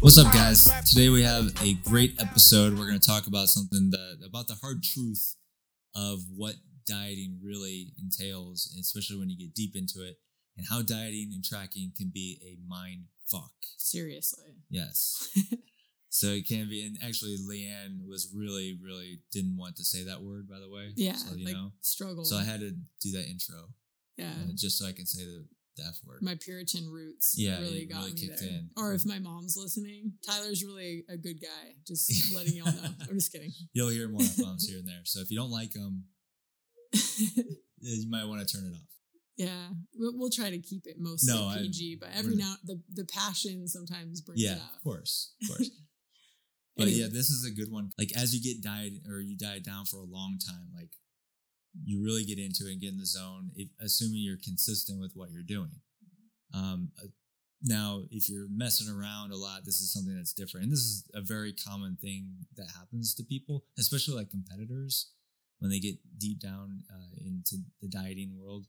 What's up, guys? Today we have a great episode. We're going to talk about something about the hard truth of what dieting really entails, especially when you get deep into it, and how dieting and tracking can be a mind fuck. Seriously. Yes. So it can be, and actually Leanne was really, really didn't want to say that word, by the way. Yeah, so, you know, struggle. So I had to do that intro. Yeah. Just so I can say the F word. My Puritan roots really got me kicked there. In. Or if my mom's listening, Tyler's really a good guy, just letting y'all know. I'm just kidding. You'll hear more F-bombs here and there. So if you don't like them, you might want to turn it off. Yeah, we'll try to keep it mostly PG, but every now the passion sometimes brings it out. Yeah, of course. But anyway. Yeah, this is a good one. Like as you get diet down for a long time, like you really get into it and get in the zone, assuming you're consistent with what you're doing. Now, if you're messing around a lot, this is something that's different. And this is a very common thing that happens to people, especially like competitors when they get deep down into the dieting world.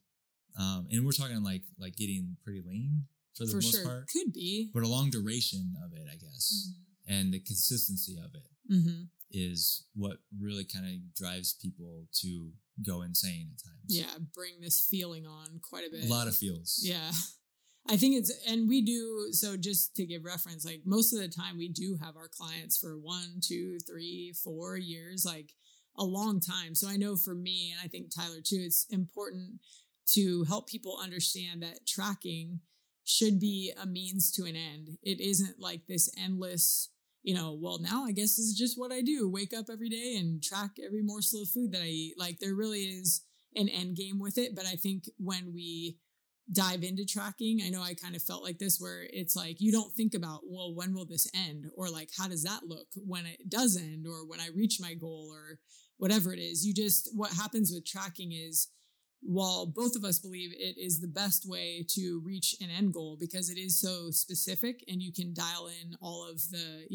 And we're talking like getting pretty lean for the most part. Could be. But a long duration of it, I guess. Mm-hmm. And the consistency of it is what really kind of drives people to go insane at times. Yeah, bring this feeling on quite a bit. A lot of feels. Yeah. I think so just to give reference, like most of the time we do have our clients for 1, 2, 3, 4 years, like a long time. So I know for me, and I think Tyler too, it's important to help people understand that tracking should be a means to an end. It isn't like this endless, well, now I guess this is just what I do. Wake up every day and track every morsel of food that I eat. Like there really is an end game with it. But I think when we dive into tracking, I know I kind of felt like this, where it's like, you don't think about, well, when will this end? Or like, how does that look when it does end? Or when I reach my goal or whatever it is, what happens with tracking is, while both of us believe it is the best way to reach an end goal because it is so specific and you can dial in all of the,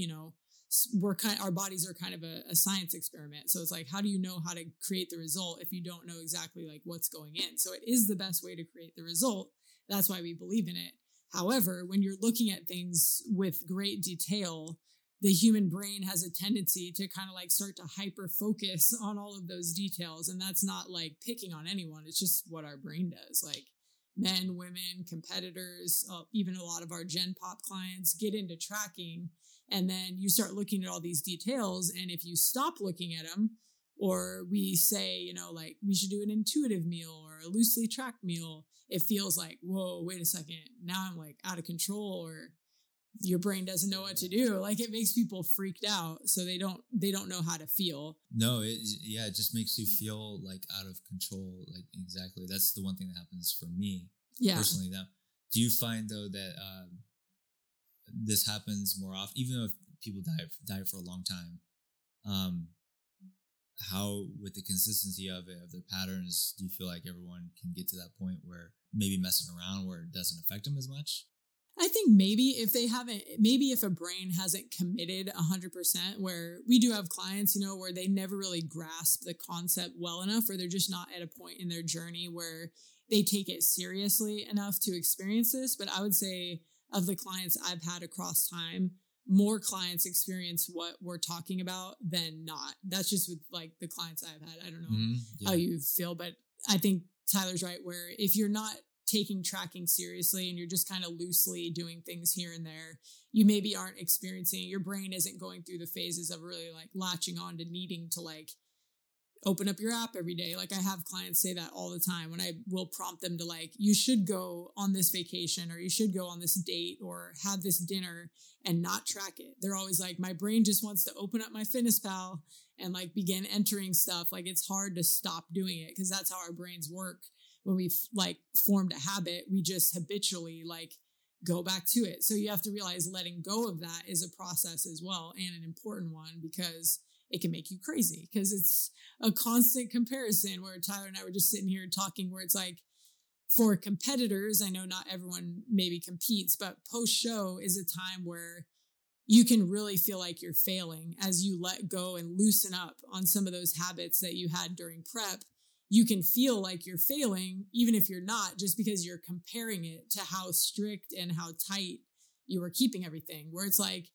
our bodies are kind of a science experiment. So it's like, how do you know how to create the result if you don't know exactly like what's going in? So it is the best way to create the result. That's why we believe in it. However, when you're looking at things with great detail, the human brain has a tendency to kind of like start to hyper focus on all of those details. And that's not like picking on anyone. It's just what our brain does. Like men, women, competitors, even a lot of our Gen Pop clients get into tracking. And then you start looking at all these details. And if you stop looking at them, or we say, like we should do an intuitive meal or a loosely tracked meal, it feels like, whoa, wait a second. Now I'm like out of control, or your brain doesn't know what to do. Like it makes people freaked out. So they don't know how to feel. No, it just makes you feel like out of control. Like exactly. That's the one thing that happens for me personally. Now, do you find though that, this happens more often, even though if people diet for a long time, how with the consistency of their patterns, do you feel like everyone can get to that point where maybe messing around where it doesn't affect them as much? I think if a brain hasn't committed 100%, where we do have clients, where they never really grasp the concept well enough, or they're just not at a point in their journey where they take it seriously enough to experience this. But I would say of the clients I've had across time, more clients experience what we're talking about than not. That's just with like the clients I've had. I don't know how you feel, but I think Tyler's right, where if you're not taking tracking seriously and you're just kind of loosely doing things here and there, you maybe aren't experiencing, your brain isn't going through the phases of really like latching on to needing to like open up your app every day. Like I have clients say that all the time when I will prompt them to like, you should go on this vacation or you should go on this date or have this dinner and not track it. They're always like, my brain just wants to open up MyFitnessPal and like begin entering stuff. Like it's hard to stop doing it because that's how our brains work. When we've like formed a habit, we just habitually like go back to it. So you have to realize letting go of that is a process as well, and an important one, because it can make you crazy because it's a constant comparison, where Tyler and I were just sitting here talking where it's like for competitors, I know not everyone maybe competes, but post-show is a time where you can really feel like you're failing as you let go and loosen up on some of those habits that you had during prep. You can feel like you're failing, even if you're not, just because you're comparing it to how strict and how tight you were keeping everything, where it's like,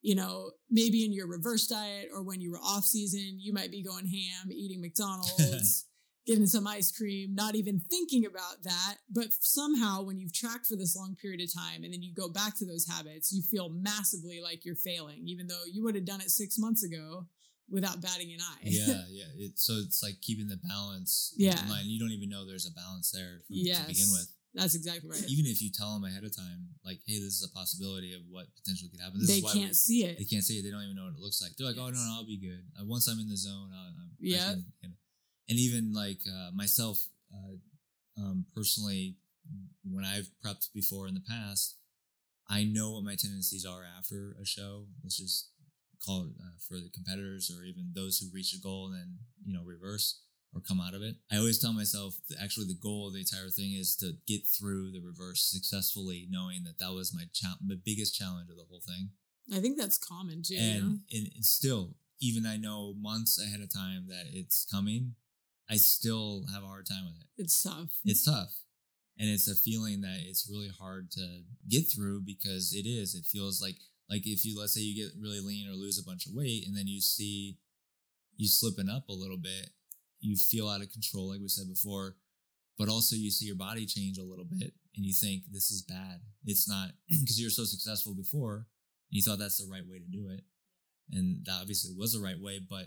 you know, maybe in your reverse diet or when you were off season, you might be going ham, eating McDonald's, getting some ice cream, not even thinking about that. But somehow when you've tracked for this long period of time and then you go back to those habits, you feel massively like you're failing, even though you would have done it 6 months ago without batting an eye. Yeah. So it's like keeping the balance in mind. You don't even know there's a balance there to begin with. That's exactly right. Even if you tell them ahead of time, like, hey, this is a possibility of what potentially could happen. They can't see it. They can't see it. They don't even know what it looks like. They're like, oh, no, I'll be good. Once I'm in the zone, I can, you know. And even like myself personally, when I've prepped before in the past, I know what my tendencies are after a show. Let's just call it for the competitors or even those who reach a goal and then, you know, reverse or come out of it. I always tell myself actually the goal of the entire thing is to get through the reverse successfully, knowing that that was my biggest challenge of the whole thing. I think that's common too. And still, even I know months ahead of time that it's coming, I still have a hard time with it. It's tough. And it's a feeling that it's really hard to get through because it is. It feels like if you, let's say you get really lean or lose a bunch of weight and then you see you slipping up a little bit, you feel out of control, like we said before, but also you see your body change a little bit and you think this is bad. It's not, because you were so successful before and you thought that's the right way to do it. And that obviously was the right way, but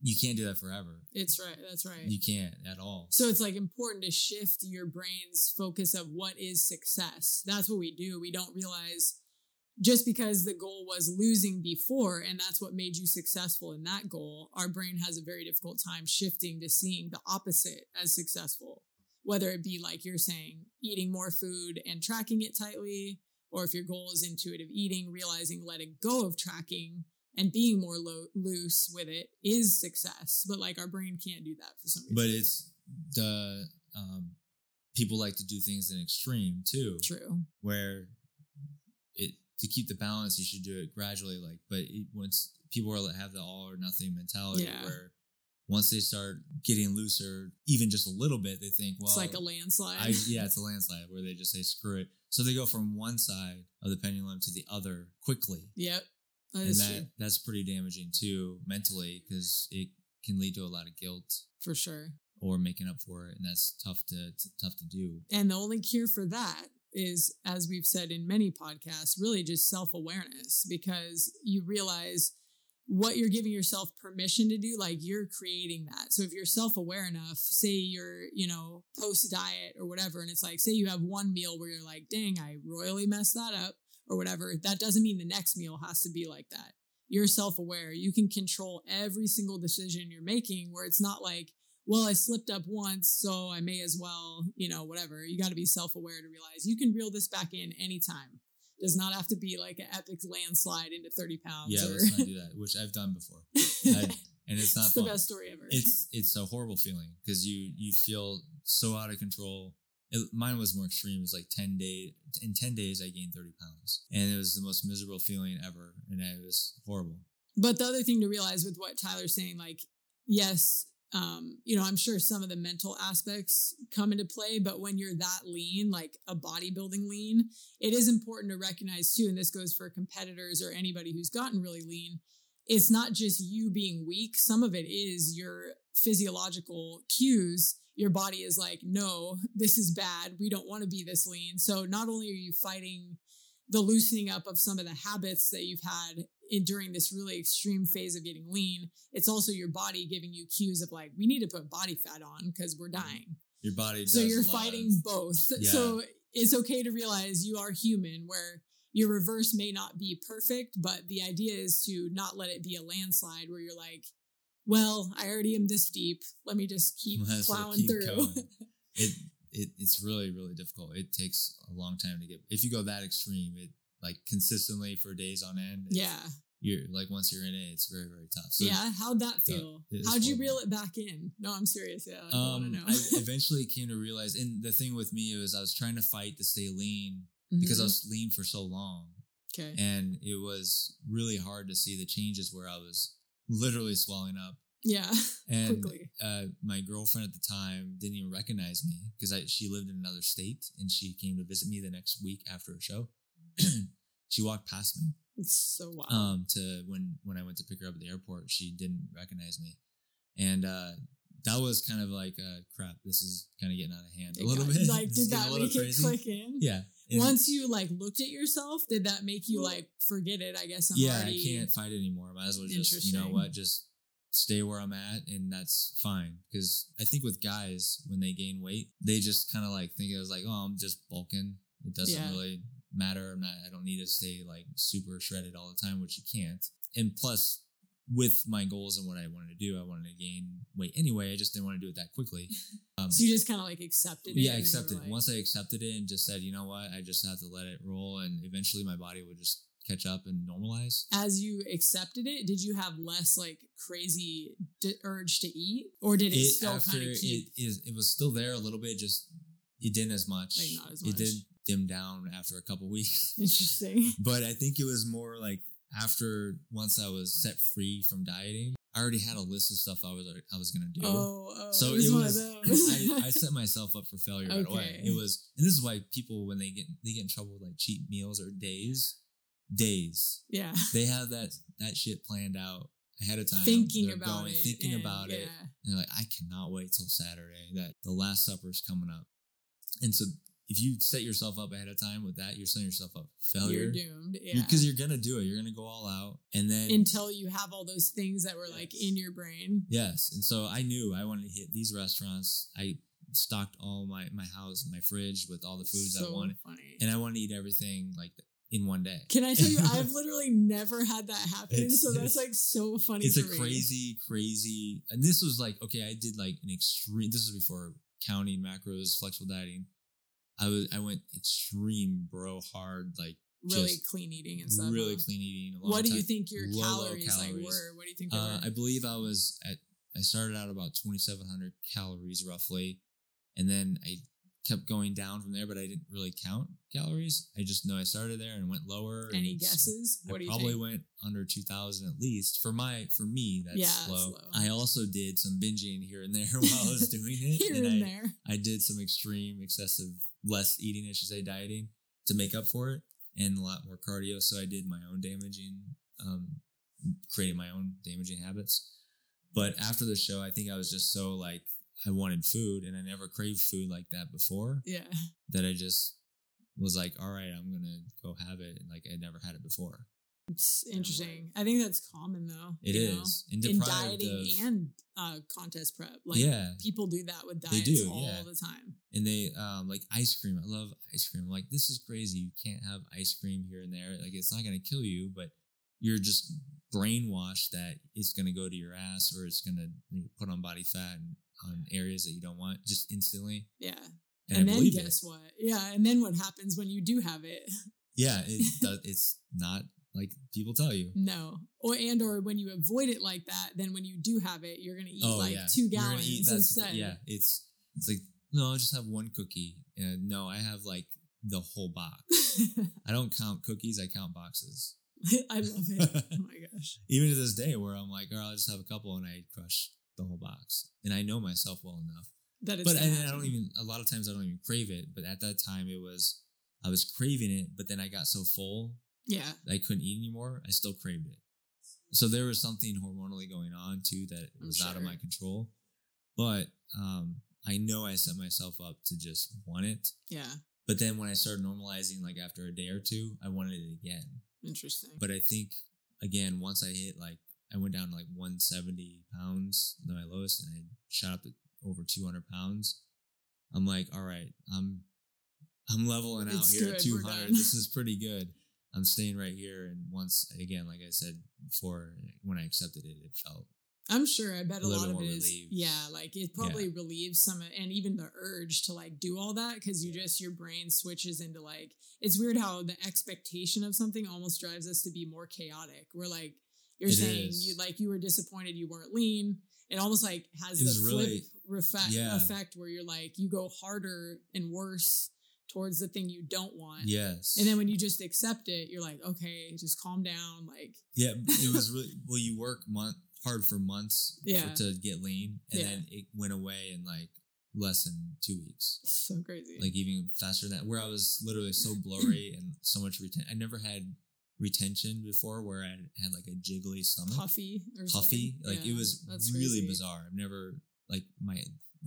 you can't do that forever. It's right. That's right. You can't at all. So it's like important to shift your brain's focus of what is success. That's what we do. We don't realize just because the goal was losing before, and that's what made you successful in that goal, our brain has a very difficult time shifting to seeing the opposite as successful, whether it be like you're saying, eating more food and tracking it tightly, or if your goal is intuitive eating, realizing letting go of tracking and being more loose with it is success. But like our brain can't do that for some reason. But it's the people like to do things in extreme too. True. Where to keep the balance, you should do it gradually. Once people have the all or nothing mentality, where once they start getting looser, even just a little bit, they think, well, it's like a landslide. It's a landslide where they just say, screw it. So they go from one side of the pendulum to the other quickly. Yep. That's pretty damaging too, mentally, because it can lead to a lot of guilt. For sure. Or making up for it. And that's tough to do. And the only cure for that is, as we've said in many podcasts, really just self-awareness, because you realize what you're giving yourself permission to do, like you're creating that. So if you're self-aware enough, say you're, you know, post-diet or whatever, and it's like, say you have one meal where you're like, dang, I royally messed that up or whatever. That doesn't mean the next meal has to be like that. You're self-aware. You can control every single decision you're making, where it's not like, well, I slipped up once, so I may as well, you know, whatever. You got to be self-aware to realize you can reel this back in anytime. It does not have to be like an epic landslide into 30 pounds. Yeah, let's not do that, which I've done before. And it's not it's fun. The best story ever. It's a horrible feeling because you feel so out of control. Mine was more extreme. It was like 10 days. In 10 days, I gained 30 pounds. And it was the most miserable feeling ever. And it was horrible. But the other thing to realize with what Tyler's saying, like, yes, you know, I'm sure some of the mental aspects come into play, but when you're that lean, like a bodybuilding lean, it is important to recognize too, and this goes for competitors or anybody who's gotten really lean, it's not just you being weak. Some of it is your physiological cues. Your body is like, no, this is bad. We don't want to be this lean. So not only are you fighting the loosening up of some of the habits that you've had during this really extreme phase of getting lean, it's also your body giving you cues of like, we need to put body fat on because we're dying. Your body does. So you're fighting both. Yeah. So it's okay to realize you are human, where your reverse may not be perfect, but the idea is to not let it be a landslide where you're like, well, I already am this deep. Let me just keep plowing through. It's really, really difficult. It takes a long time to get, if you go that extreme, it like consistently for days on end. Yeah. You're like, once you're in it, it's very, very tough. So yeah. How'd that feel? How'd you reel it back in? No, I'm serious. Yeah. I want to know. I eventually came to realize, and the thing with me was I was trying to fight to stay lean because I was lean for so long. Okay. And it was really hard to see the changes where I was literally swelling up. Yeah, and quickly. My girlfriend at the time didn't even recognize me because she lived in another state and she came to visit me the next week after a show. She walked past me. It's so wild. To when I went to pick her up at the airport, she didn't recognize me. And that was kind of like, crap, this is kind of getting out of hand a little bit. Like, did that make it click in? Yeah. Once you like looked at yourself, did that make you like, forget it? I guess I can't fight anymore. Might as well just, you know what, just stay where I'm at, and that's fine. Because I think with guys, when they gain weight, they just kind of like think it was like, oh, I'm just bulking. It doesn't really matter. I don't need to stay like super shredded all the time, which you can't. And plus, with my goals and what I wanted to do, I wanted to gain weight anyway. I just didn't want to do it that quickly. So you just kind of like accepted it? Yeah, accepted it. Like... Once I accepted it and just said, you know what, I just have to let it roll, and eventually my body would just catch up and normalize. As you accepted it, did you have less like crazy urge to eat, or did it still kind of keep? It was still there a little bit, just it didn't as much. Like not as much. It did dim down after a couple weeks. Interesting. But I think it was more like, once I was set free from dieting, I already had a list of stuff I was going to do. So it was I set myself up for failure right away. It was, and this is why people, when they get in trouble with like cheat meals or days. Yeah. They have that shit planned out ahead of time. Thinking about it. And they're like, I cannot wait till Saturday, that the Last Supper's coming up. And so if you set yourself up ahead of time with that, you're setting yourself up for failure. You're doomed, yeah. Because you're going to do it. You're going to go all out. And then... until you have all those things that were like in your brain. Yes. And so I knew I wanted to hit these restaurants. I stocked all my house, my fridge with all the foods I wanted. Funny. And I wanted to eat everything like in one day. Can I tell you, I've literally never had that happen. That's like so funny to me. It's a crazy... And this was like, okay, I did like an extreme... This was before counting macros, flexible dieting. I went extreme, bro, hard, like really clean eating and stuff. Really clean eating. What do you think your calories like were? What do you think they were? I believe I started out about 2,700 calories roughly, and then I kept going down from there. But I didn't really count calories. I just know I started there and went lower. Any guesses? What do you think? I probably went under 2,000 at least for me. That's low. I also did some binging here and there while I was doing it. I did some extreme, excessive. Less eating, I should say, dieting to make up for it, and a lot more cardio. So I did my own damaging, created my own damaging habits. But after the show, I think I was just so like, I wanted food, and I never craved food like that before. Yeah. That I just was like, all right, I'm going to go have it. And like, I never had it before. It's interesting. I think that's common though. It is. In dieting and contest prep. Like people do that with diets all the time. And they like ice cream. I love ice cream. Like, this is crazy. You can't have ice cream here and there. Like, it's not going to kill you, but you're just brainwashed that it's going to go to your ass, or it's going to put on body fat and on areas that you don't want just instantly. Yeah. And then guess what? Yeah. And then what happens when you do have it? Yeah. It's not... like people tell you. No. Or when you avoid it like that, then when you do have it, you're going to eat 2 gallons instead. Yeah. It's like, no, I'll just have one cookie. And no, I have like the whole box. I don't count cookies. I count boxes. I love it. Oh my gosh. Even to this day where I'm like, oh, I'll just have a couple, and I crush the whole box. And I know myself well enough. A lot of times I don't even crave it. But at that time I was craving it, but then I got so full. Yeah, I couldn't eat anymore. I still craved it. So there was something hormonally going on too that was out of my control. But I know I set myself up to just want it. Yeah. But then when I started normalizing, like after a day or two, I wanted it again. Interesting. But I think, again, once I went down to like 170 pounds, my lowest, and I shot up to over 200 pounds. I'm like, all right, I'm leveling out here at 200. This is pretty good. I'm staying right here. And once again, like I said before, when I accepted it, it felt. I'm sure. I bet a lot of it is. Relieved. Yeah. Like it probably relieves some, and even the urge to like do all that. Cause you just, your brain switches into like, it's weird how the expectation of something almost drives us to be more chaotic. We're like, you were disappointed you weren't lean. It almost like has this effect where you're like, you go harder and worse towards the thing you don't want. Yes. And then when you just accept it, you're like, okay, just calm down. Like, yeah, it was really, well, you work hard for months to get lean, and then it went away in like less than 2 weeks. So crazy. Like even faster than where I was literally so blurry and so much retention. I never had retention before where I had like a jiggly stomach. Puffy. Something. Like yeah, it was really bizarre. I've never like my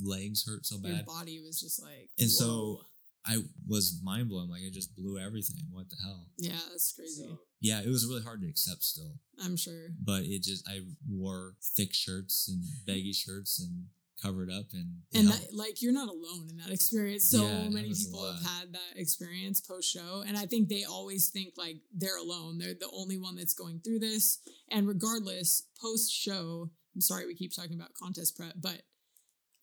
legs hurt so bad. Your body was just like, and whoa. So I was mind blown. Like I just blew everything. What the hell? Yeah, that's crazy. So, yeah, it was really hard to accept still. I'm sure. But it just, I wore thick shirts and baggy shirts and covered up and that, like you're not alone in that experience. So yeah, many people have had that experience post show, and I think they always think like they're alone. They're the only one that's going through this. And regardless, post show, I'm sorry we keep talking about contest prep, but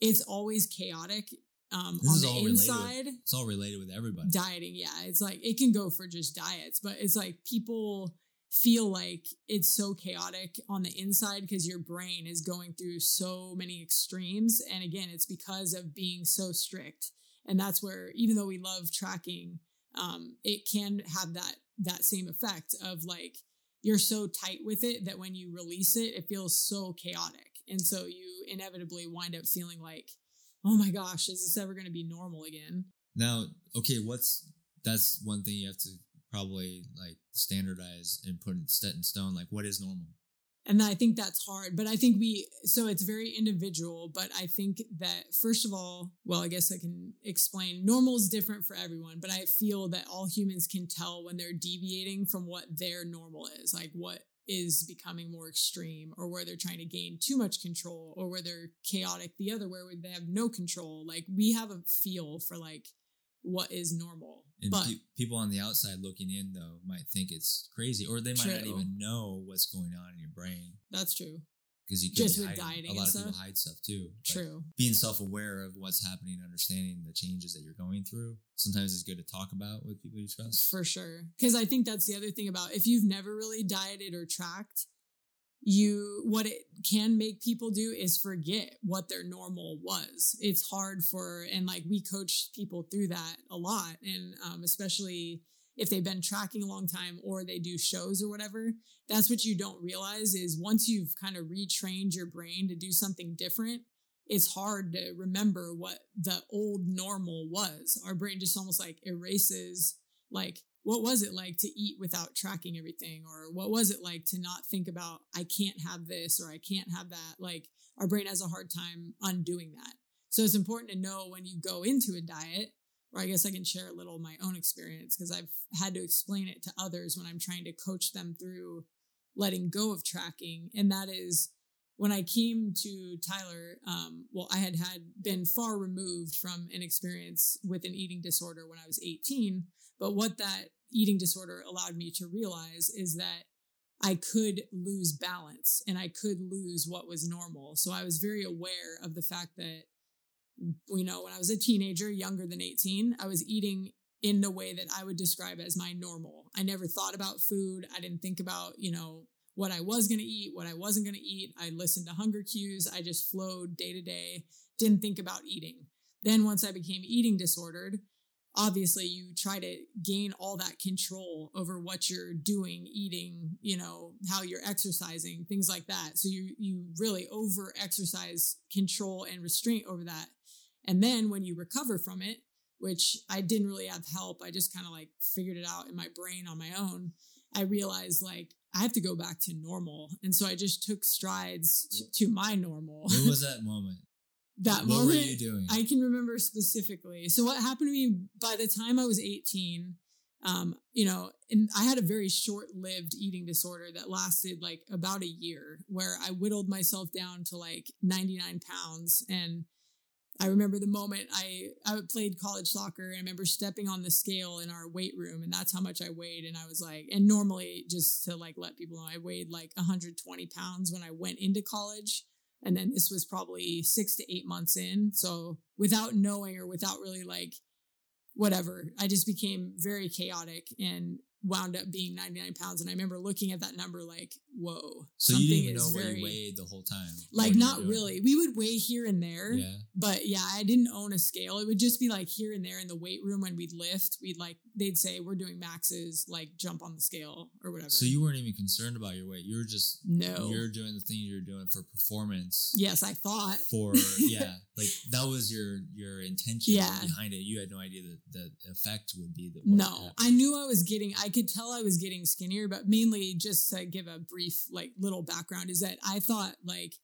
it's always chaotic. On the inside, it's all related with everybody. Dieting, yeah, it's like it can go for just diets, but it's like people feel like it's so chaotic on the inside because your brain is going through so many extremes. And again, it's because of being so strict. And that's where, even though we love tracking, it can have that same effect of like you're so tight with it that when you release it, it feels so chaotic, and so you inevitably wind up feeling like, oh my gosh, is this ever going to be normal again? Now, okay, that's one thing you have to probably like standardize and put it set in stone. Like, what is normal? And I think that's hard, but I think so it's very individual, but I think that first of all, well, I guess I can explain normal is different for everyone, but I feel that all humans can tell when they're deviating from what their normal is, like what is becoming more extreme, or where they're trying to gain too much control, or where they're chaotic the other, where they have no control. Like we have a feel for like what is normal. And but people on the outside looking in though might think it's crazy, or they might not even know what's going on in your brain. That's true. Because you just with dieting, a lot of people hide stuff too. True. Like being self-aware of what's happening, understanding the changes that you're going through. Sometimes it's good to talk about with people you trust. For sure. Because I think that's the other thing about if you've never really dieted or tracked, what it can make people do is forget what their normal was. It's hard and like we coach people through that a lot. And especially if they've been tracking a long time or they do shows or whatever, that's what you don't realize is once you've kind of retrained your brain to do something different, it's hard to remember what the old normal was. Our brain just almost like erases, like, what was it like to eat without tracking everything? Or what was it like to not think about, I can't have this, or I can't have that? Like our brain has a hard time undoing that. So it's important to know when you go into a diet, or I guess I can share a little of my own experience because I've had to explain it to others when I'm trying to coach them through letting go of tracking. And that is when I came to Tyler, I had been far removed from an experience with an eating disorder when I was 18. But what that eating disorder allowed me to realize is that I could lose balance and I could lose what was normal. So I was very aware of the fact that, you know, when I was a teenager, younger than 18, I was eating in the way that I would describe as my normal. I never thought about food. I didn't think about, you know, what I was going to eat, what I wasn't going to eat. I listened to hunger cues. I just flowed day to day, didn't think about eating. Then once I became eating disordered, obviously you try to gain all that control over what you're doing, eating, you know, how you're exercising, things like that. So you really over exercise control and restraint over that. And then when you recover from it, which I didn't really have help, I just kind of like figured it out in my brain on my own. I realized like I have to go back to normal. And so I just took strides to my normal. What was that moment? What were you doing? I can remember specifically. So what happened to me by the time I was 18, you know, and I had a very short-lived eating disorder that lasted like about a year where I whittled myself down to like 99 pounds. And I remember the moment I played college soccer. I remember stepping on the scale in our weight room, and that's how much I weighed. And I was like, and normally just to like let people know, I weighed like 120 pounds when I went into college. And then this was probably 6 to 8 months in. So without knowing or without really like whatever, I just became very chaotic and wound up being 99 pounds. And I remember looking at that number like, whoa. So you didn't even know what you weighed the whole time? Like, not really. We would weigh here and there. Yeah. But yeah, I didn't own a scale. It would just be like here and there in the weight room when we'd lift. We'd like, they'd say, we're doing maxes, like jump on the scale or whatever. So you weren't even concerned about your weight. You were just, no. You're doing the things you're doing for performance. Yes, I thought. For, yeah. Like that was your intention behind it. You had no idea that the effect would be that. No, happened. I knew I could tell I was getting skinnier, but mainly just to give a brief, like little background is that I thought like,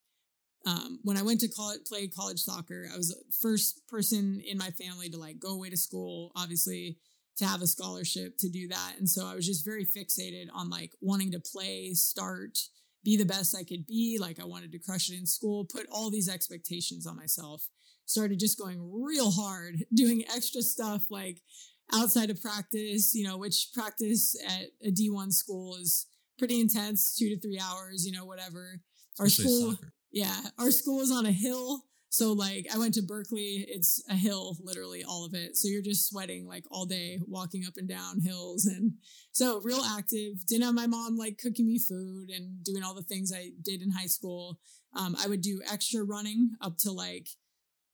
when I went to play college soccer, I was the first person in my family to like go away to school, obviously to have a scholarship to do that. And so I was just very fixated on like wanting to play, start, be the best I could be. Like I wanted to crush it in school, put all these expectations on myself, started just going real hard, doing extra stuff like outside of practice, you know, which practice at a D1 school is pretty intense, 2 to 3 hours, you know, whatever. Our school is on a hill. So like I went to Berkeley, it's a hill, literally all of it. So you're just sweating like all day, walking up and down hills. And so real active. Didn't have my mom like cooking me food and doing all the things I did in high school. I would do extra running up to like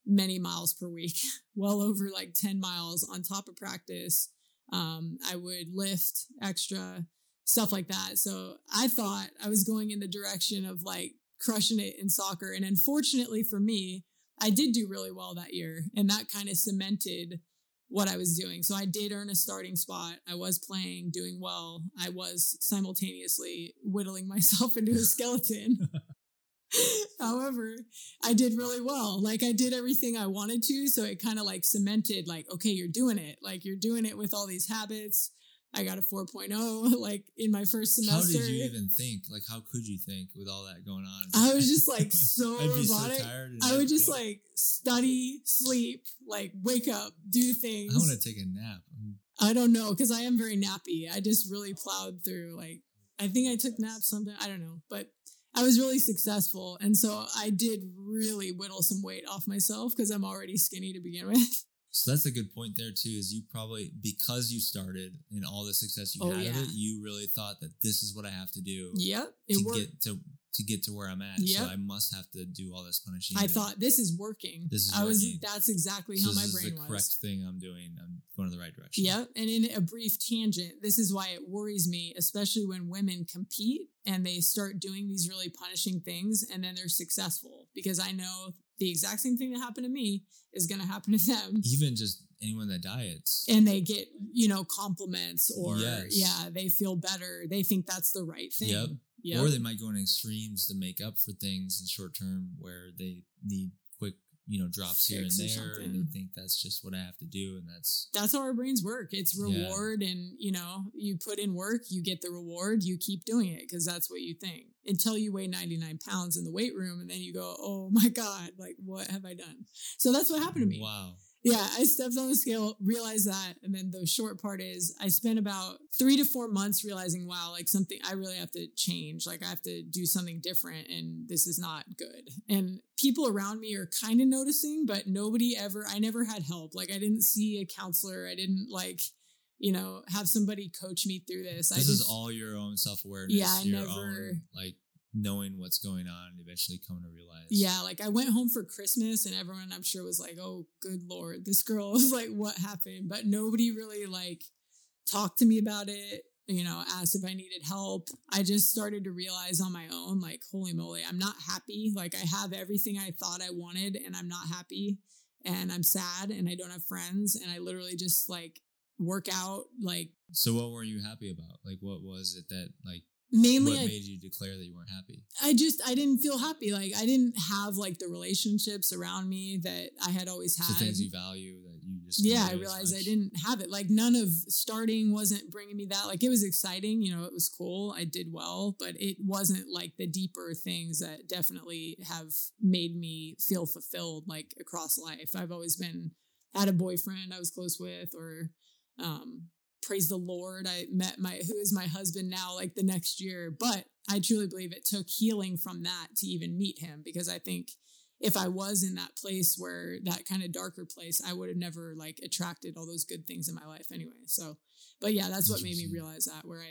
many miles per week, well over like 10 miles on top of practice. I would lift extra stuff like that. So I thought I was going in the direction of like crushing it in soccer. And unfortunately for me, I did do really well that year. And that kind of cemented what I was doing. So I did earn a starting spot. I was playing, doing well. I was simultaneously whittling myself into a skeleton. However, I did really well. Like I did everything I wanted to. So it kind of like cemented like, okay, you're doing it. Like you're doing it with all these habits. I got a 4.0 like in my first semester. How did you even think? Like, how could you think with all that going on? I was just like so robotic. So I would just like study, sleep, like wake up, do things. I want to take a nap. I don't know because I am very nappy. I just really plowed through. Like, I think I took naps sometimes. I don't know, but I was really successful. And so I did really whittle some weight off myself because I'm already skinny to begin with. So that's a good point there too, is you probably, because you started and all the success you had of it, you really thought that this is what I have to do to get to where I'm at. Yep. So I must have to do all this punishing. I thought this is working. That's exactly how my brain was. This is the correct thing I'm doing. I'm going in the right direction. Yep. And in a brief tangent, this is why it worries me, especially when women compete and they start doing these really punishing things and then they're successful, because I know the exact same thing that happened to me is going to happen to them. Even just anyone that diets. And they get, you know, compliments or they feel better. They think that's the right thing. Yep. Yep. Or they might go in extremes to make up for things in short term where they need quick, you know, drops here and there. And they think that's just what I have to do. And that's how our brains work. It's reward. Yeah. And, you know, you put in work, you get the reward, you keep doing it because that's what you think until you weigh 99 pounds in the weight room. And then you go, oh my God, like what have I done? So that's what happened to me. Wow. Yeah, I stepped on the scale, realized that. And then the short part is I spent about 3 to 4 months realizing, wow, like something I really have to change. Like I have to do something different and this is not good. And people around me are kind of noticing, but I never had help. Like I didn't see a counselor. I didn't like, you know, have somebody coach me through this. This is all your own self-awareness. Yeah, knowing what's going on and eventually coming to realize. Yeah, like I went home for Christmas and everyone I'm sure was like, oh, good Lord, this girl was like, what happened? But nobody really like talked to me about it, you know, asked if I needed help. I just started to realize on my own, like, holy moly, I'm not happy. Like I have everything I thought I wanted and I'm not happy and I'm sad and I don't have friends and I literally just like work out. Like, so what were you happy about? Like, what was it that like, made you declare that you weren't happy? I didn't feel happy. Like I didn't have like the relationships around me that I had always had. So things you value that you just... Yeah, I realized I didn't have it. Like none of starting wasn't bringing me that. Like it was exciting. You know, it was cool. I did well, but it wasn't like the deeper things that definitely have made me feel fulfilled like across life. I've always had a boyfriend I was close with or, praise the Lord, I met who is my husband now, like the next year. But I truly believe it took healing from that to even meet him, because I think if I was in that place where that kind of darker place, I would have never like attracted all those good things in my life anyway. So, but yeah, that's what made me realize that, where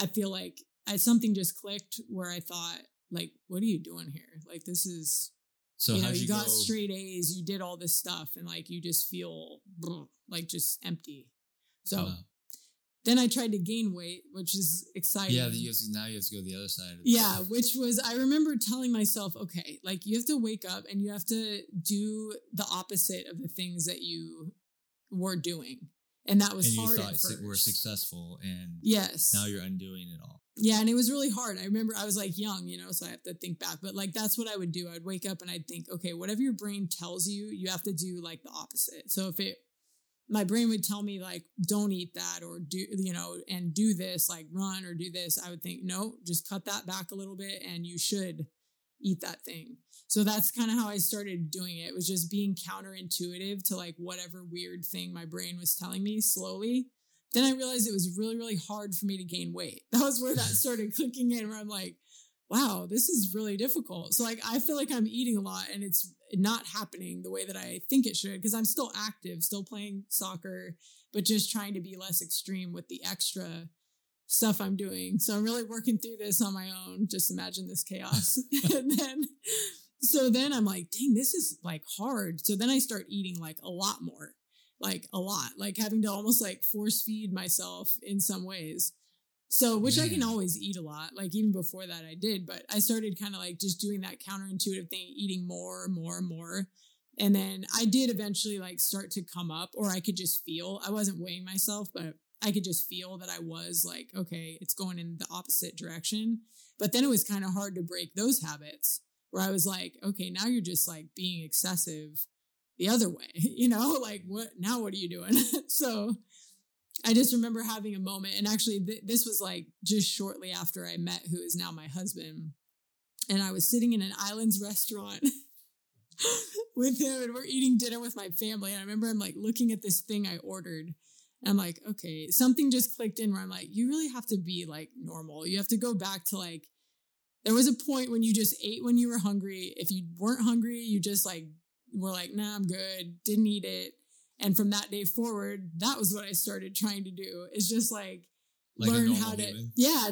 I feel like something just clicked where I thought, like, what are you doing here? Like, this is, so you know, you got straight A's, you did all this stuff, and like, you just feel like just empty. So then I tried to gain weight, which is exciting. Yeah. Now you have to go to the other side. Yeah. Which was, I remember telling myself, okay, like you have to wake up and you have to do the opposite of the things that you were doing. And that was hard at first. And you thought we're successful, and yes, now you're undoing it all. Yeah, and it was really hard. I remember I was like young, you know, so I have to think back. But like, that's what I would do. I'd wake up and I'd think, okay, whatever your brain tells you, you have to do like the opposite. So if my brain would tell me like, don't eat that or do, you know, and do this, like run or do this, I would think, no, just cut that back a little bit and you should eat that thing. So that's kind of how I started doing it. It was just being counterintuitive to like whatever weird thing my brain was telling me slowly. Then I realized it was really, really hard for me to gain weight. That was where that started clicking in, where I'm like, wow, this is really difficult. So like, I feel like I'm eating a lot and it's not happening the way that I think it should, because I'm still active, still playing soccer, but just trying to be less extreme with the extra stuff I'm doing. So I'm really working through this on my own. Just imagine this chaos. So then I'm like, dang, this is like hard. So then I start eating like a lot more, like a lot, like having to almost like force feed myself in some ways. So, which I can always eat a lot. Like even before that I did, but I started kind of like just doing that counterintuitive thing, eating more. And then I did eventually like start to come up, or I could just feel, I wasn't weighing myself, but I could just feel that I was like, okay, it's going in the opposite direction. But then it was kind of hard to break those habits where I was like, okay, now you're just like being excessive the other way, you know, like what are you doing? So I just remember having a moment, and actually this was like just shortly after I met who is now my husband, and I was sitting in an Islands restaurant with him, and we're eating dinner with my family. And I remember I'm like looking at this thing I ordered. I'm like, okay, something just clicked in where I'm like, you really have to be like normal. You have to go back to like, there was a point when you just ate when you were hungry. If you weren't hungry, you just like, were like, nah, I'm good. Didn't eat it. And from that day forward, that was what I started trying to do, is just like learn how to,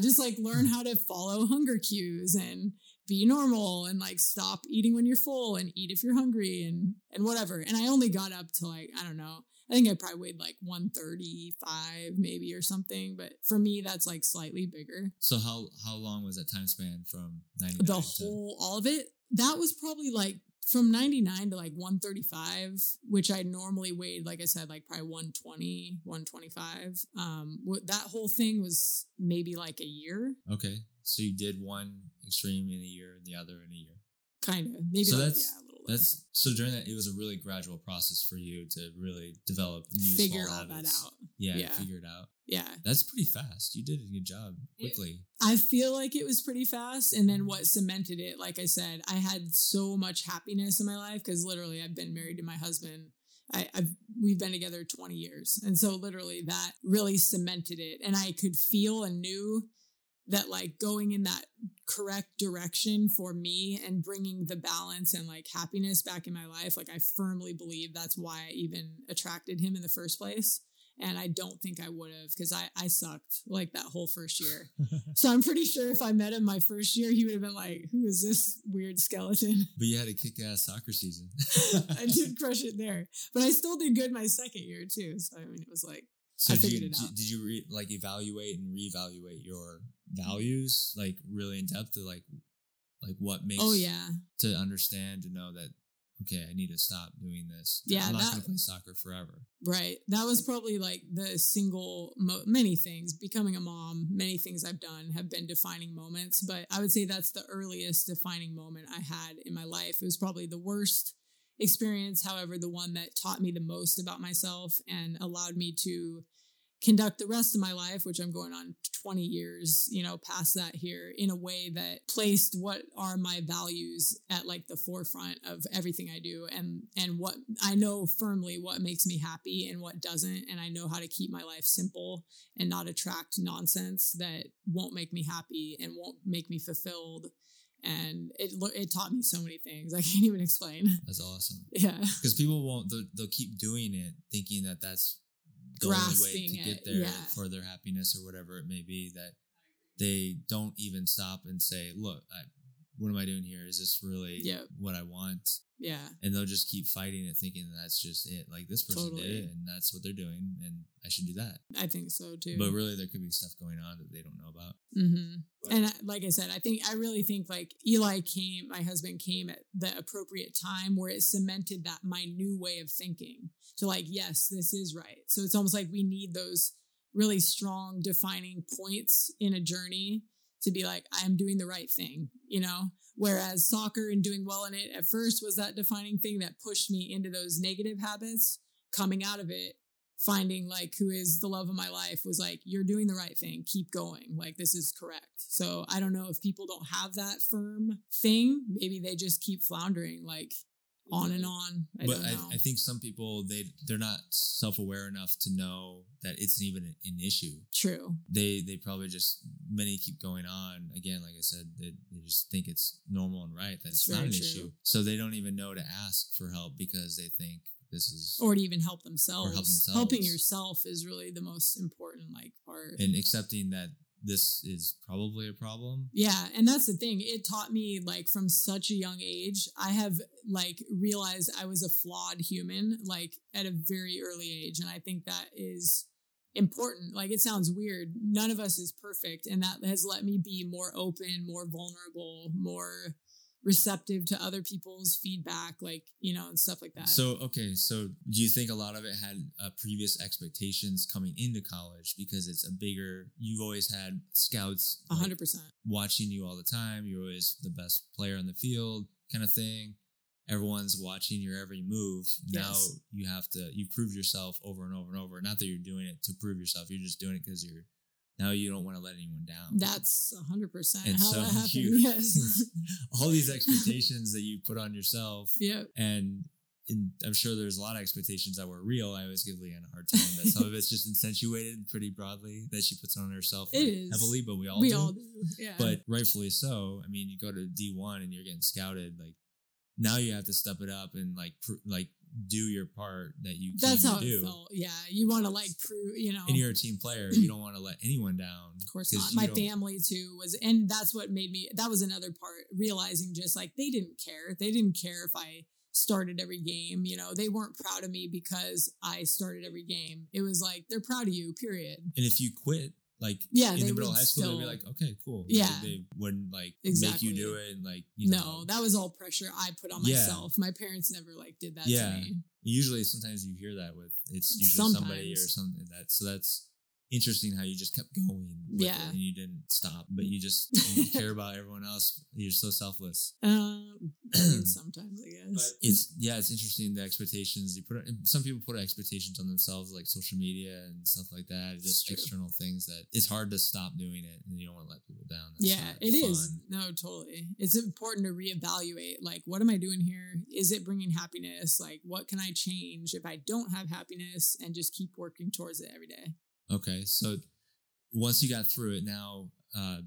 just like learn how to follow hunger cues and be normal and like stop eating when you're full and eat if you're hungry and whatever. And I only got up to like, I don't know, I think I probably weighed like 135 maybe or something. But for me, that's like slightly bigger. So how long was that time span from 99? The whole, all of it? That was probably like from 99 to like 135, which I normally weighed, like I said, like probably 120, 125. That whole thing was maybe like a year. Okay. So you did one extreme in a year and the other in a year. Kind of. Maybe so like, yeah, a little less. So during that, it was a really gradual process for you to really develop new figure small habits. Figure all that out. Yeah, figure it out. Yeah. That's pretty fast. You did a good job quickly. I feel like it was pretty fast. And then what cemented it, like I said, I had so much happiness in my life, because literally I've been married to my husband. We've been together 20 years. And so literally that really cemented it. And I could feel and knew that like going in that correct direction for me and bringing the balance and like happiness back in my life. Like I firmly believe that's why I even attracted him in the first place. And I don't think I would have, because I sucked like that whole first year. So I'm pretty sure if I met him my first year, he would have been like, who is this weird skeleton? But you had a kick-ass soccer season. I did crush it there, but I still did good my second year too. So I mean, it was like, so I figured it out. Did you like evaluate and reevaluate your values, like really in depth, to like what makes? Oh yeah. To understand, to know that, okay, I need to stop doing this. Yeah, I'm not going to play soccer forever. Right. That was probably like the single many things. Becoming a mom, many things I've done have been defining moments, but I would say that's the earliest defining moment I had in my life. It was probably the worst experience, however, the one that taught me the most about myself and allowed me to conduct the rest of my life, which I'm going on 20 years, you know, past that here, in a way that placed what are my values at like the forefront of everything I do, and what I know firmly what makes me happy and what doesn't. And I know how to keep my life simple and not attract nonsense that won't make me happy and won't make me fulfilled. And it taught me so many things I can't even explain. That's awesome. Yeah. Because people won't, they'll keep doing it thinking that that's the only way to get there for their happiness or whatever it may be, that they don't even stop and say, look, what am I doing here? Is this really what I want? Yeah. And they'll just keep fighting and thinking that's just it. Like, this person did it and that's what they're doing and I should do that. I think so too. But really there could be stuff going on that they don't know about. Mm-hmm. But, and like I said, I really think like Eli came, my husband came at the appropriate time where it cemented that my new way of thinking to like, yes, this is right. So it's almost like we need those really strong defining points in a journey to be like, I'm doing the right thing, you know? Whereas soccer and doing well in it at first was that defining thing that pushed me into those negative habits. Coming out of it, finding like who is the love of my life was like, you're doing the right thing. Keep going. Like, this is correct. So I don't know if people don't have that firm thing. Maybe they just keep floundering like on and on. I don't know. I think some people, they're not self-aware enough to know that it's even an issue. True. They probably just, many keep going on. Again, like I said, they just think it's normal and right, that it's not an issue. So they don't even know to ask for help because they think this is... Or to even help themselves. Helping yourself is really the most important like part. And accepting that this is probably a problem. Yeah. And that's the thing. It taught me like from such a young age, I have like realized I was a flawed human, like at a very early age. And I think that is important. Like, it sounds weird. None of us is perfect. And that has let me be more open, more vulnerable, more receptive to other people's feedback, like, you know, and stuff like that. So, okay. So do you think a lot of it had previous expectations coming into college because it's a bigger, you've always had scouts 100% watching you all the time. You're always the best player on the field kind of thing. Everyone's watching your every move. Yes. Now you have to, you prove yourself over and over and over. Not that you're doing it to prove yourself. You're just doing it because you're, now you don't want to let anyone down. That's 100% how so that happened. Yes. All these expectations that you put on yourself. Yeah. And I'm sure there's a lot of expectations that were real. I always give Leanne a hard time that some of it's just insinuated pretty broadly that she puts on herself heavily, but we all do. Yeah. But rightfully so. I mean, you go to D1 and you're getting scouted. Like, now you have to step it up and like do your part that you can do. That's how it felt. Yeah. You want to like prove, you know. And you're a team player. You don't want to let anyone down. Of course not. My family too was, and that's what made me, that was another part, realizing just like they didn't care. They didn't care if I started every game. You know, they weren't proud of me because I started every game. It was like, they're proud of you, period. And if you quit, like in the middle of high school, they'd be like, okay, cool. Yeah. They wouldn't like make you do it. And like, you know, no, that was all pressure I put on myself. My parents never like did that to me. Usually sometimes you hear that with, it's usually somebody or something like that. So that's interesting how you just kept going with it and you didn't stop, but you just didn't care about everyone else. You're so selfless. Sometimes I guess. But it's interesting the expectations you put on, some people put expectations on themselves, like social media and stuff like that. Just external things that it's hard to stop doing it and you don't want to let people down. That's not fun. No, totally. It's important to reevaluate, like, what am I doing here? Is it bringing happiness? Like, what can I change if I don't have happiness, and just keep working towards it every day? Okay. So once you got through it, now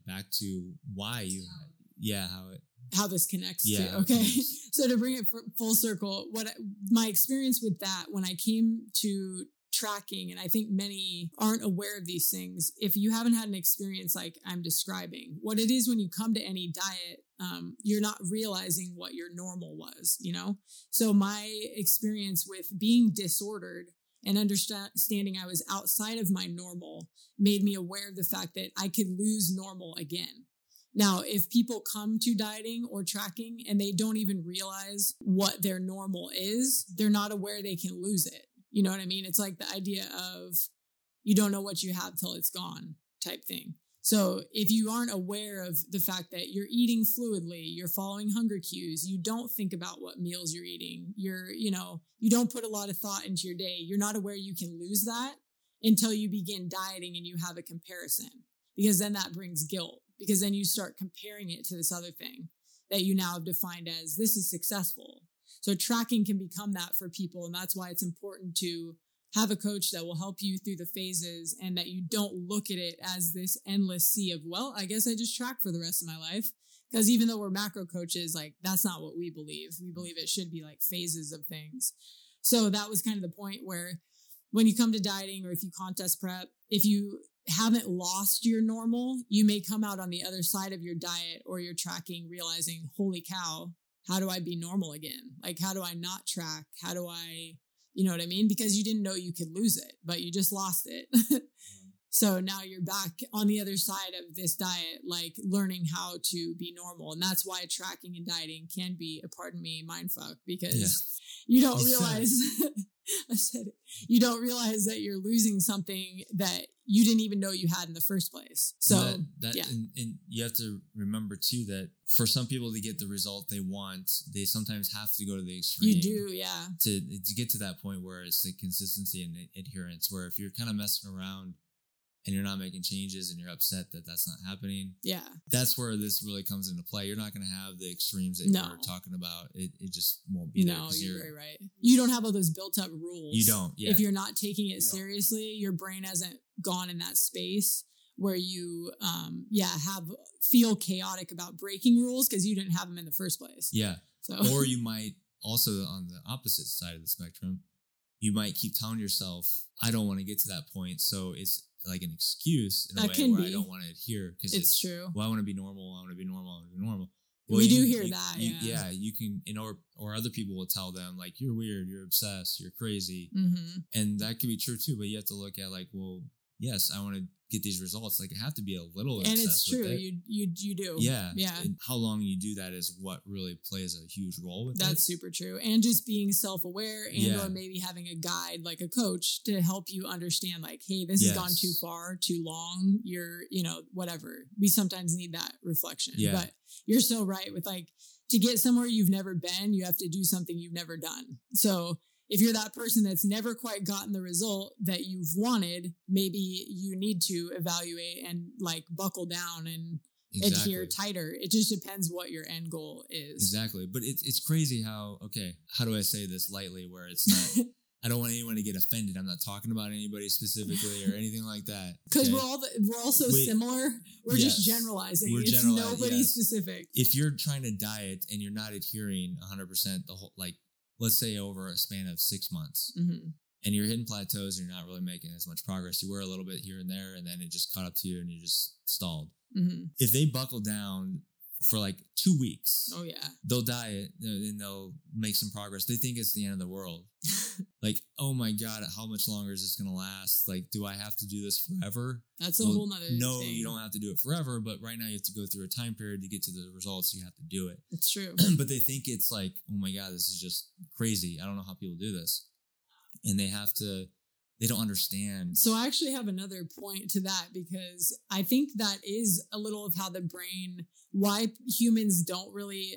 back to why you had, how this connects to. Okay. So to bring it full circle, my experience with that, when I came to tracking, and I think many aren't aware of these things, if you haven't had an experience like I'm describing, what it is when you come to any diet, you're not realizing what your normal was, you know? So my experience with being disordered and understanding I was outside of my normal made me aware of the fact that I could lose normal again. Now, if people come to dieting or tracking and they don't even realize what their normal is, they're not aware they can lose it. You know what I mean? It's like the idea of you don't know what you have till it's gone type thing. So if you aren't aware of the fact that you're eating fluidly, you're following hunger cues, you don't think about what meals you're eating, you don't put a lot of thought into your day, you're not aware you can lose that until you begin dieting and you have a comparison, because then that brings guilt, because then you start comparing it to this other thing that you now have defined as this is successful. So tracking can become that for people. And that's why it's important to have a coach that will help you through the phases, and that you don't look at it as this endless sea of, well, I guess I just track for the rest of my life. Because even though we're macro coaches, like, that's not what we believe. We believe it should be like phases of things. So that was kind of the point where when you come to dieting, or if you contest prep, if you haven't lost your normal, you may come out on the other side of your diet or your tracking realizing, holy cow, how do I be normal again? Like, how do I not track? How do I, you know what I mean? Because you didn't know you could lose it, but you just lost it. So now you're back on the other side of this diet, like learning how to be normal. And that's why tracking and dieting can be a, pardon me, mindfuck, because you don't realize, I said it, you don't realize that you're losing something that you didn't even know you had in the first place. So that and you have to remember too, that for some people to get the result they want, they sometimes have to go to the extreme. You do, yeah. To get to that point where it's the consistency and adherence, where if you're kind of messing around and you're not making changes and you're upset that that's not happening. Yeah. That's where this really comes into play. You're not going to have the extremes that you were talking about. It just won't be there. No, you're very right. You don't have all those built up rules. You don't. Yeah. If you're not taking it seriously, your brain hasn't gone in that space where you, feel chaotic about breaking rules because you didn't have them in the first place. Yeah. So. Or you might also, on the opposite side of the spectrum, you might keep telling yourself, I don't want to get to that point. So it's like an excuse in a way where I don't want to adhere because it's true. Well, I want to be normal. I want to be normal. I want to be normal. Well, we do hear that. Yeah. You can, or other people will tell them like, you're weird, you're obsessed, you're crazy. Mm-hmm. And that could be true too, but you have to look at like, well, yes, I want to get these results. Like I have to be a little obsessed. And it's true. With it. You do. Yeah. Yeah. And how long you do that is what really plays a huge role with that. That's super true. And just being self-aware and or maybe having a guide, like a coach to help you understand like, hey, this has gone too far, too long. You're, whatever. We sometimes need that reflection, but you're so right with like to get somewhere you've never been, you have to do something you've never done. So if you're that person that's never quite gotten the result that you've wanted, maybe you need to evaluate and like buckle down and adhere tighter. It just depends what your end goal is. Exactly. But it's crazy how do I say this lightly where it's not, I don't want anyone to get offended. I'm not talking about anybody specifically or anything like that. Because we're all so similar. We're just generalizing. It's nobody specific. If you're trying to diet and you're not adhering 100% the whole, like, let's say over a span of 6 months and you're hitting plateaus and you're not really making as much progress. You were a little bit here and there and then it just caught up to you and you just stalled. Mm-hmm. If they buckle down for like 2 weeks, they'll diet and they'll make some progress. They think it's the end of the world. Like, oh my God, how much longer is this going to last? Like, do I have to do this forever? That's a whole nother thing. No, you don't have to do it forever, but right now you have to go through a time period to get to the results. You have to do it. It's true. But they think it's like, oh my God, this is just crazy. I don't know how people do this. And they don't understand. So I actually have another point to that because I think that is a little of how the brain, why humans don't really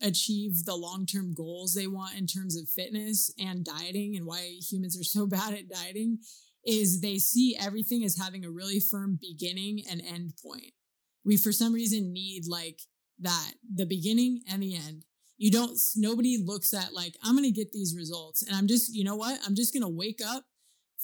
achieve the long-term goals they want in terms of fitness and dieting and why humans are so bad at dieting is they see everything as having a really firm beginning and end point. We, for some reason, need like that, the beginning and the end. Nobody looks at like, I'm going to get these results and I'm just, you know what? I'm just going to wake up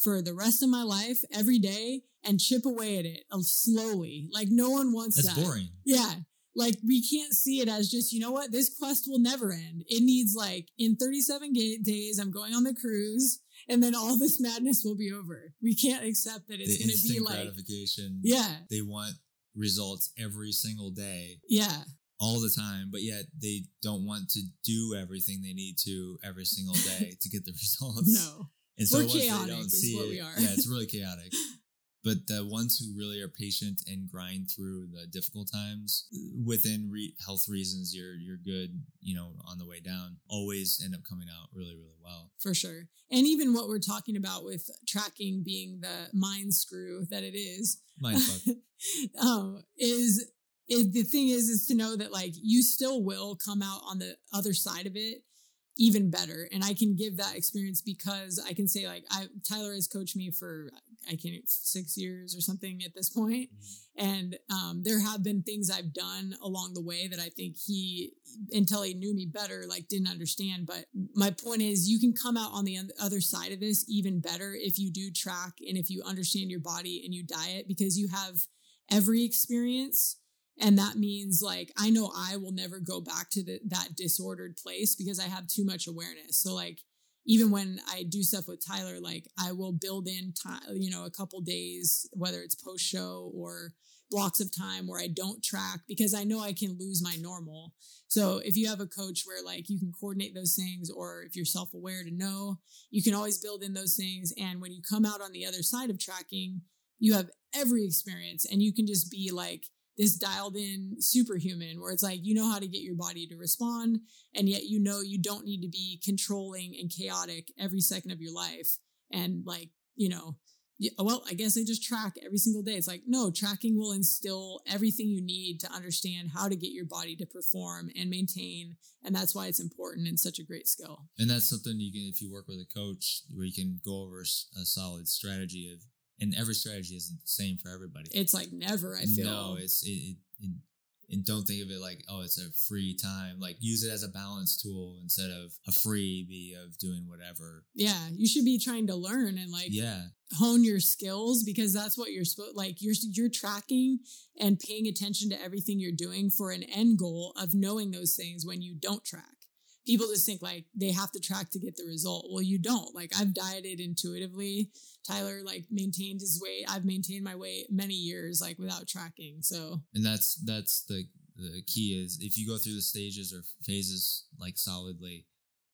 for the rest of my life every day and chip away at it slowly. Like no one wants that. That's boring. Yeah. Like we can't see it as just, you know what? This quest will never end. It needs like in 37 days, I'm going on the cruise and then all this madness will be over. We can't accept that it's going to be like gratification. Yeah. They want results every single day. Yeah. All the time, but yet they don't want to do everything they need to every single day to get the results. No. And so we're chaotic is what we are. Yeah, it's really chaotic. But the ones who really are patient and grind through the difficult times, within health reasons, you're good, on the way down, always end up coming out really, really well. For sure. And even what we're talking about with tracking being the mind screw that it is. Mindfuck. The thing is to know that like you still will come out on the other side of it. Even better. And I can give that experience because I can say like Tyler has coached me for 6 years or something at this point. Mm-hmm. And there have been things I've done along the way that I think he, until he knew me better, like didn't understand. But my point is you can come out on the other side of this even better if you do track and if you understand your body and you diet because you have every experience. And that means like, I know I will never go back to that disordered place because I have too much awareness. So like, even when I do stuff with Tyler, like I will build in time, you know, a couple days, whether it's post show or blocks of time where I don't track, because I know I can lose my normal. So if you have a coach where like you can coordinate those things, or if you're self-aware to know, you can always build in those things. And when you come out on the other side of tracking, you have every experience and you can just be like this dialed in superhuman where it's like, you know how to get your body to respond. And yet, you know, you don't need to be controlling and chaotic every second of your life. And like, you know, well, I guess I just track every single day. It's like, no, tracking will instill everything you need to understand how to get your body to perform and maintain. And that's why it's important and such a great skill. And that's something you can, if you work with a coach, where you can go over a solid strategy of, and every strategy isn't the same for everybody. It's like never, I feel. No, and don't think of it like, oh, it's a free time. Like use it as a balance tool instead of a freebie of doing whatever. Yeah. You should be trying to learn and like hone your skills, because that's what you're supposed, like you're tracking and paying attention to everything you're doing for an end goal of knowing those things when you don't track. People just think like they have to track to get the result. Well, you don't. Like I've dieted intuitively. Tyler like maintained his weight. I've maintained my weight many years like without tracking. So, and that's the key is if you go through the stages or phases like solidly,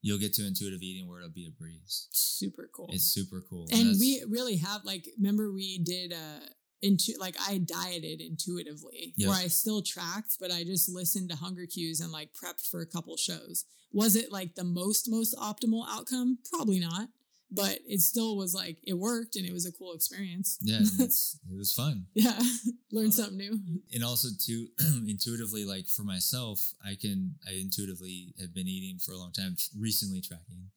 you'll get to intuitive eating where it'll be a breeze. Super cool. It's super cool. And we really have like, remember we did I dieted intuitively, where I still tracked, but I just listened to hunger cues and like prepped for a couple shows. Was it like the most optimal outcome? Probably not, but it still was like, it worked and it was a cool experience. Yeah. It was fun. Yeah. Learned something new. And also too, intuitively, like for myself, I intuitively have been eating for a long time, recently tracking.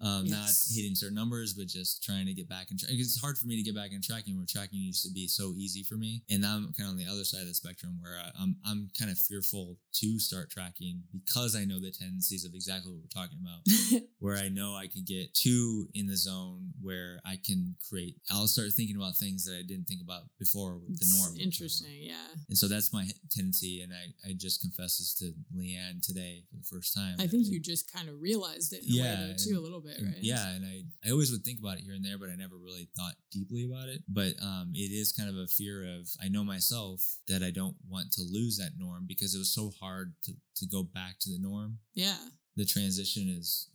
Not hitting certain numbers, but just trying to get back in track. It's hard for me to get back in tracking where tracking used to be so easy for me. And I'm kind of on the other side of the spectrum where I'm kind of fearful to start tracking because I know the tendencies of exactly what we're talking about, where I know I can get too in the zone where I can create, I'll start thinking about things that I didn't think about before with the norm. Interesting. Yeah. And so that's my tendency. And I just confessed this to Leanne today for the first time. I think you just kind of realized it in a way that a little bit, right? Yeah, and I always would think about it here and there, but I never really thought deeply about it. But it is kind of a fear of, I know myself that I don't want to lose that norm because it was so hard to go back to the norm. Yeah. The transition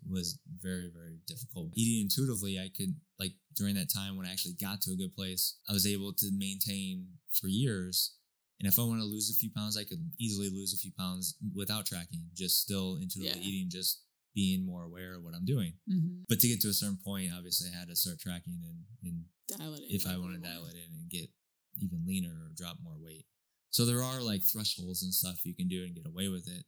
was very, very difficult. Eating intuitively, I could, like during that time when I actually got to a good place, I was able to maintain for years. And if I want to lose a few pounds, I could easily lose a few pounds without tracking, just still intuitively eating, just being more aware of what I'm doing. Mm-hmm. But to get to a certain point, obviously I had to start tracking and dial it in if I want to dial it in and get even leaner or drop more weight. So there are like thresholds and stuff you can do and get away with it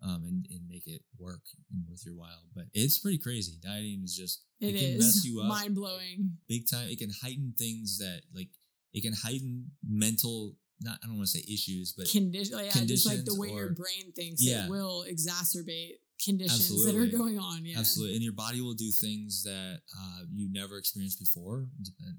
and make it work and worth your while. But it's pretty crazy. Dieting is just, it can mess you up. Mind blowing. Big time. It can heighten things that like, it can heighten mental, not, I don't want to say issues, but conditions. Just like the way your brain thinks it will exacerbate conditions that are going on. Yeah, absolutely. And your body will do things that you never experienced before.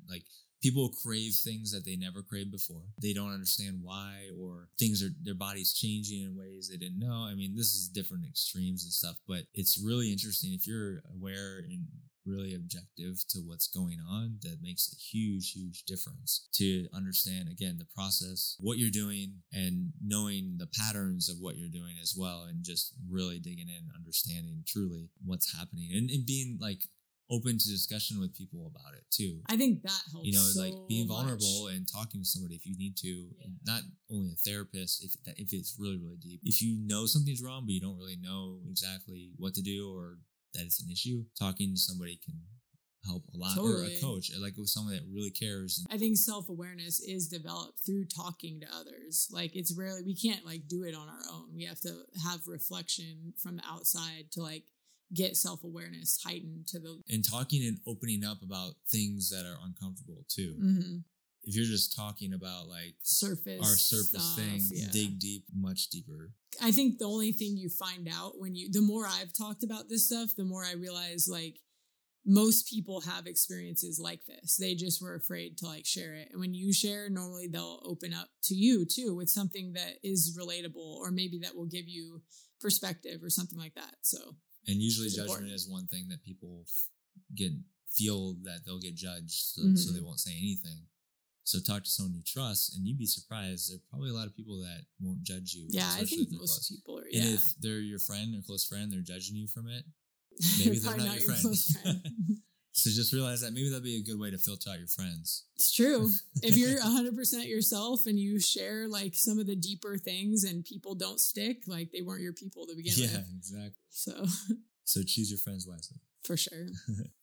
Like people crave things that they never craved before. They don't understand why, or things are, their body's changing in ways they didn't know. I mean, this is different extremes and stuff, but it's really interesting if you're aware and really objective to what's going on. That makes a huge, huge difference to understand, again, the process, what you're doing, and knowing the patterns of what you're doing as well, and just really digging in, understanding truly what's happening, and being like open to discussion with people about it too. I think that helps. You know, so like being vulnerable and talking to somebody if you need to, and not only a therapist if it's really, really deep. If you know something's wrong but you don't really know exactly what to do or that it's an issue, talking to somebody can help a lot. Totally. Or a coach, like with someone that really cares. I think self-awareness is developed through talking to others. Like it's rarely, we can't like do it on our own. We have to have reflection from the outside to like get self-awareness heightened to the. And talking and opening up about things that are uncomfortable too. Mm-hmm. If you're just talking about like surface things, dig deep, much deeper. I think the only thing you find out the more I've talked about this stuff, the more I realize like most people have experiences like this. They just were afraid to like share it. And when you share, normally they'll open up to you too with something that is relatable, or maybe that will give you perspective or something like that. So. And usually it's judgment important. Is one thing that people feel that they'll get judged, so they won't say anything. So talk to someone you trust, and you'd be surprised. There are probably a lot of people that won't judge you. Yeah, I think most people are. Yeah. And if they're your friend or close friend, they're judging you from it. Maybe they're not your friend. So just realize that maybe that'd be a good way to filter out your friends. It's true. If you're 100% yourself and you share like some of the deeper things and people don't stick, like they weren't your people to begin with. Yeah, exactly. So choose your friends wisely. For sure.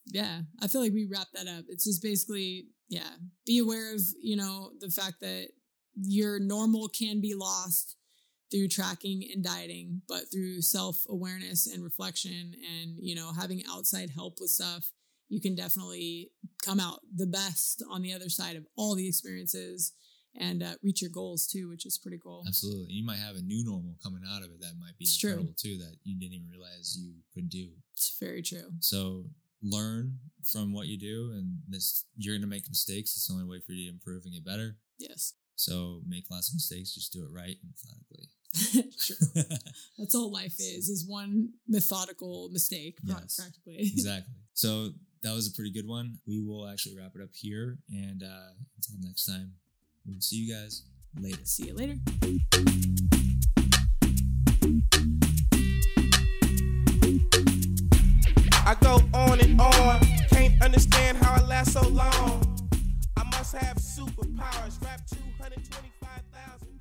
Yeah. I feel like we wrapped that up. It's just basically, be aware of, the fact that your normal can be lost through tracking and dieting, but through self-awareness and reflection and, having outside help with stuff, you can definitely come out the best on the other side of all the experiences and reach your goals too, which is pretty cool. Absolutely. You might have a new normal coming out of it that might be incredible too, that you didn't even realize you could do. It's very true. So learn from what you do, and you're going to make mistakes. It's the only way for you to improve and get better. Yes. So make lots of mistakes, just do it right methodically. True. That's all life is one methodical mistake practically. Exactly. So that was a pretty good one. We will actually wrap it up here, and until next time. We'll see you guys later. See you later. I go on and on. Can't understand how I last so long. I must have superpowers. Rap 225,000.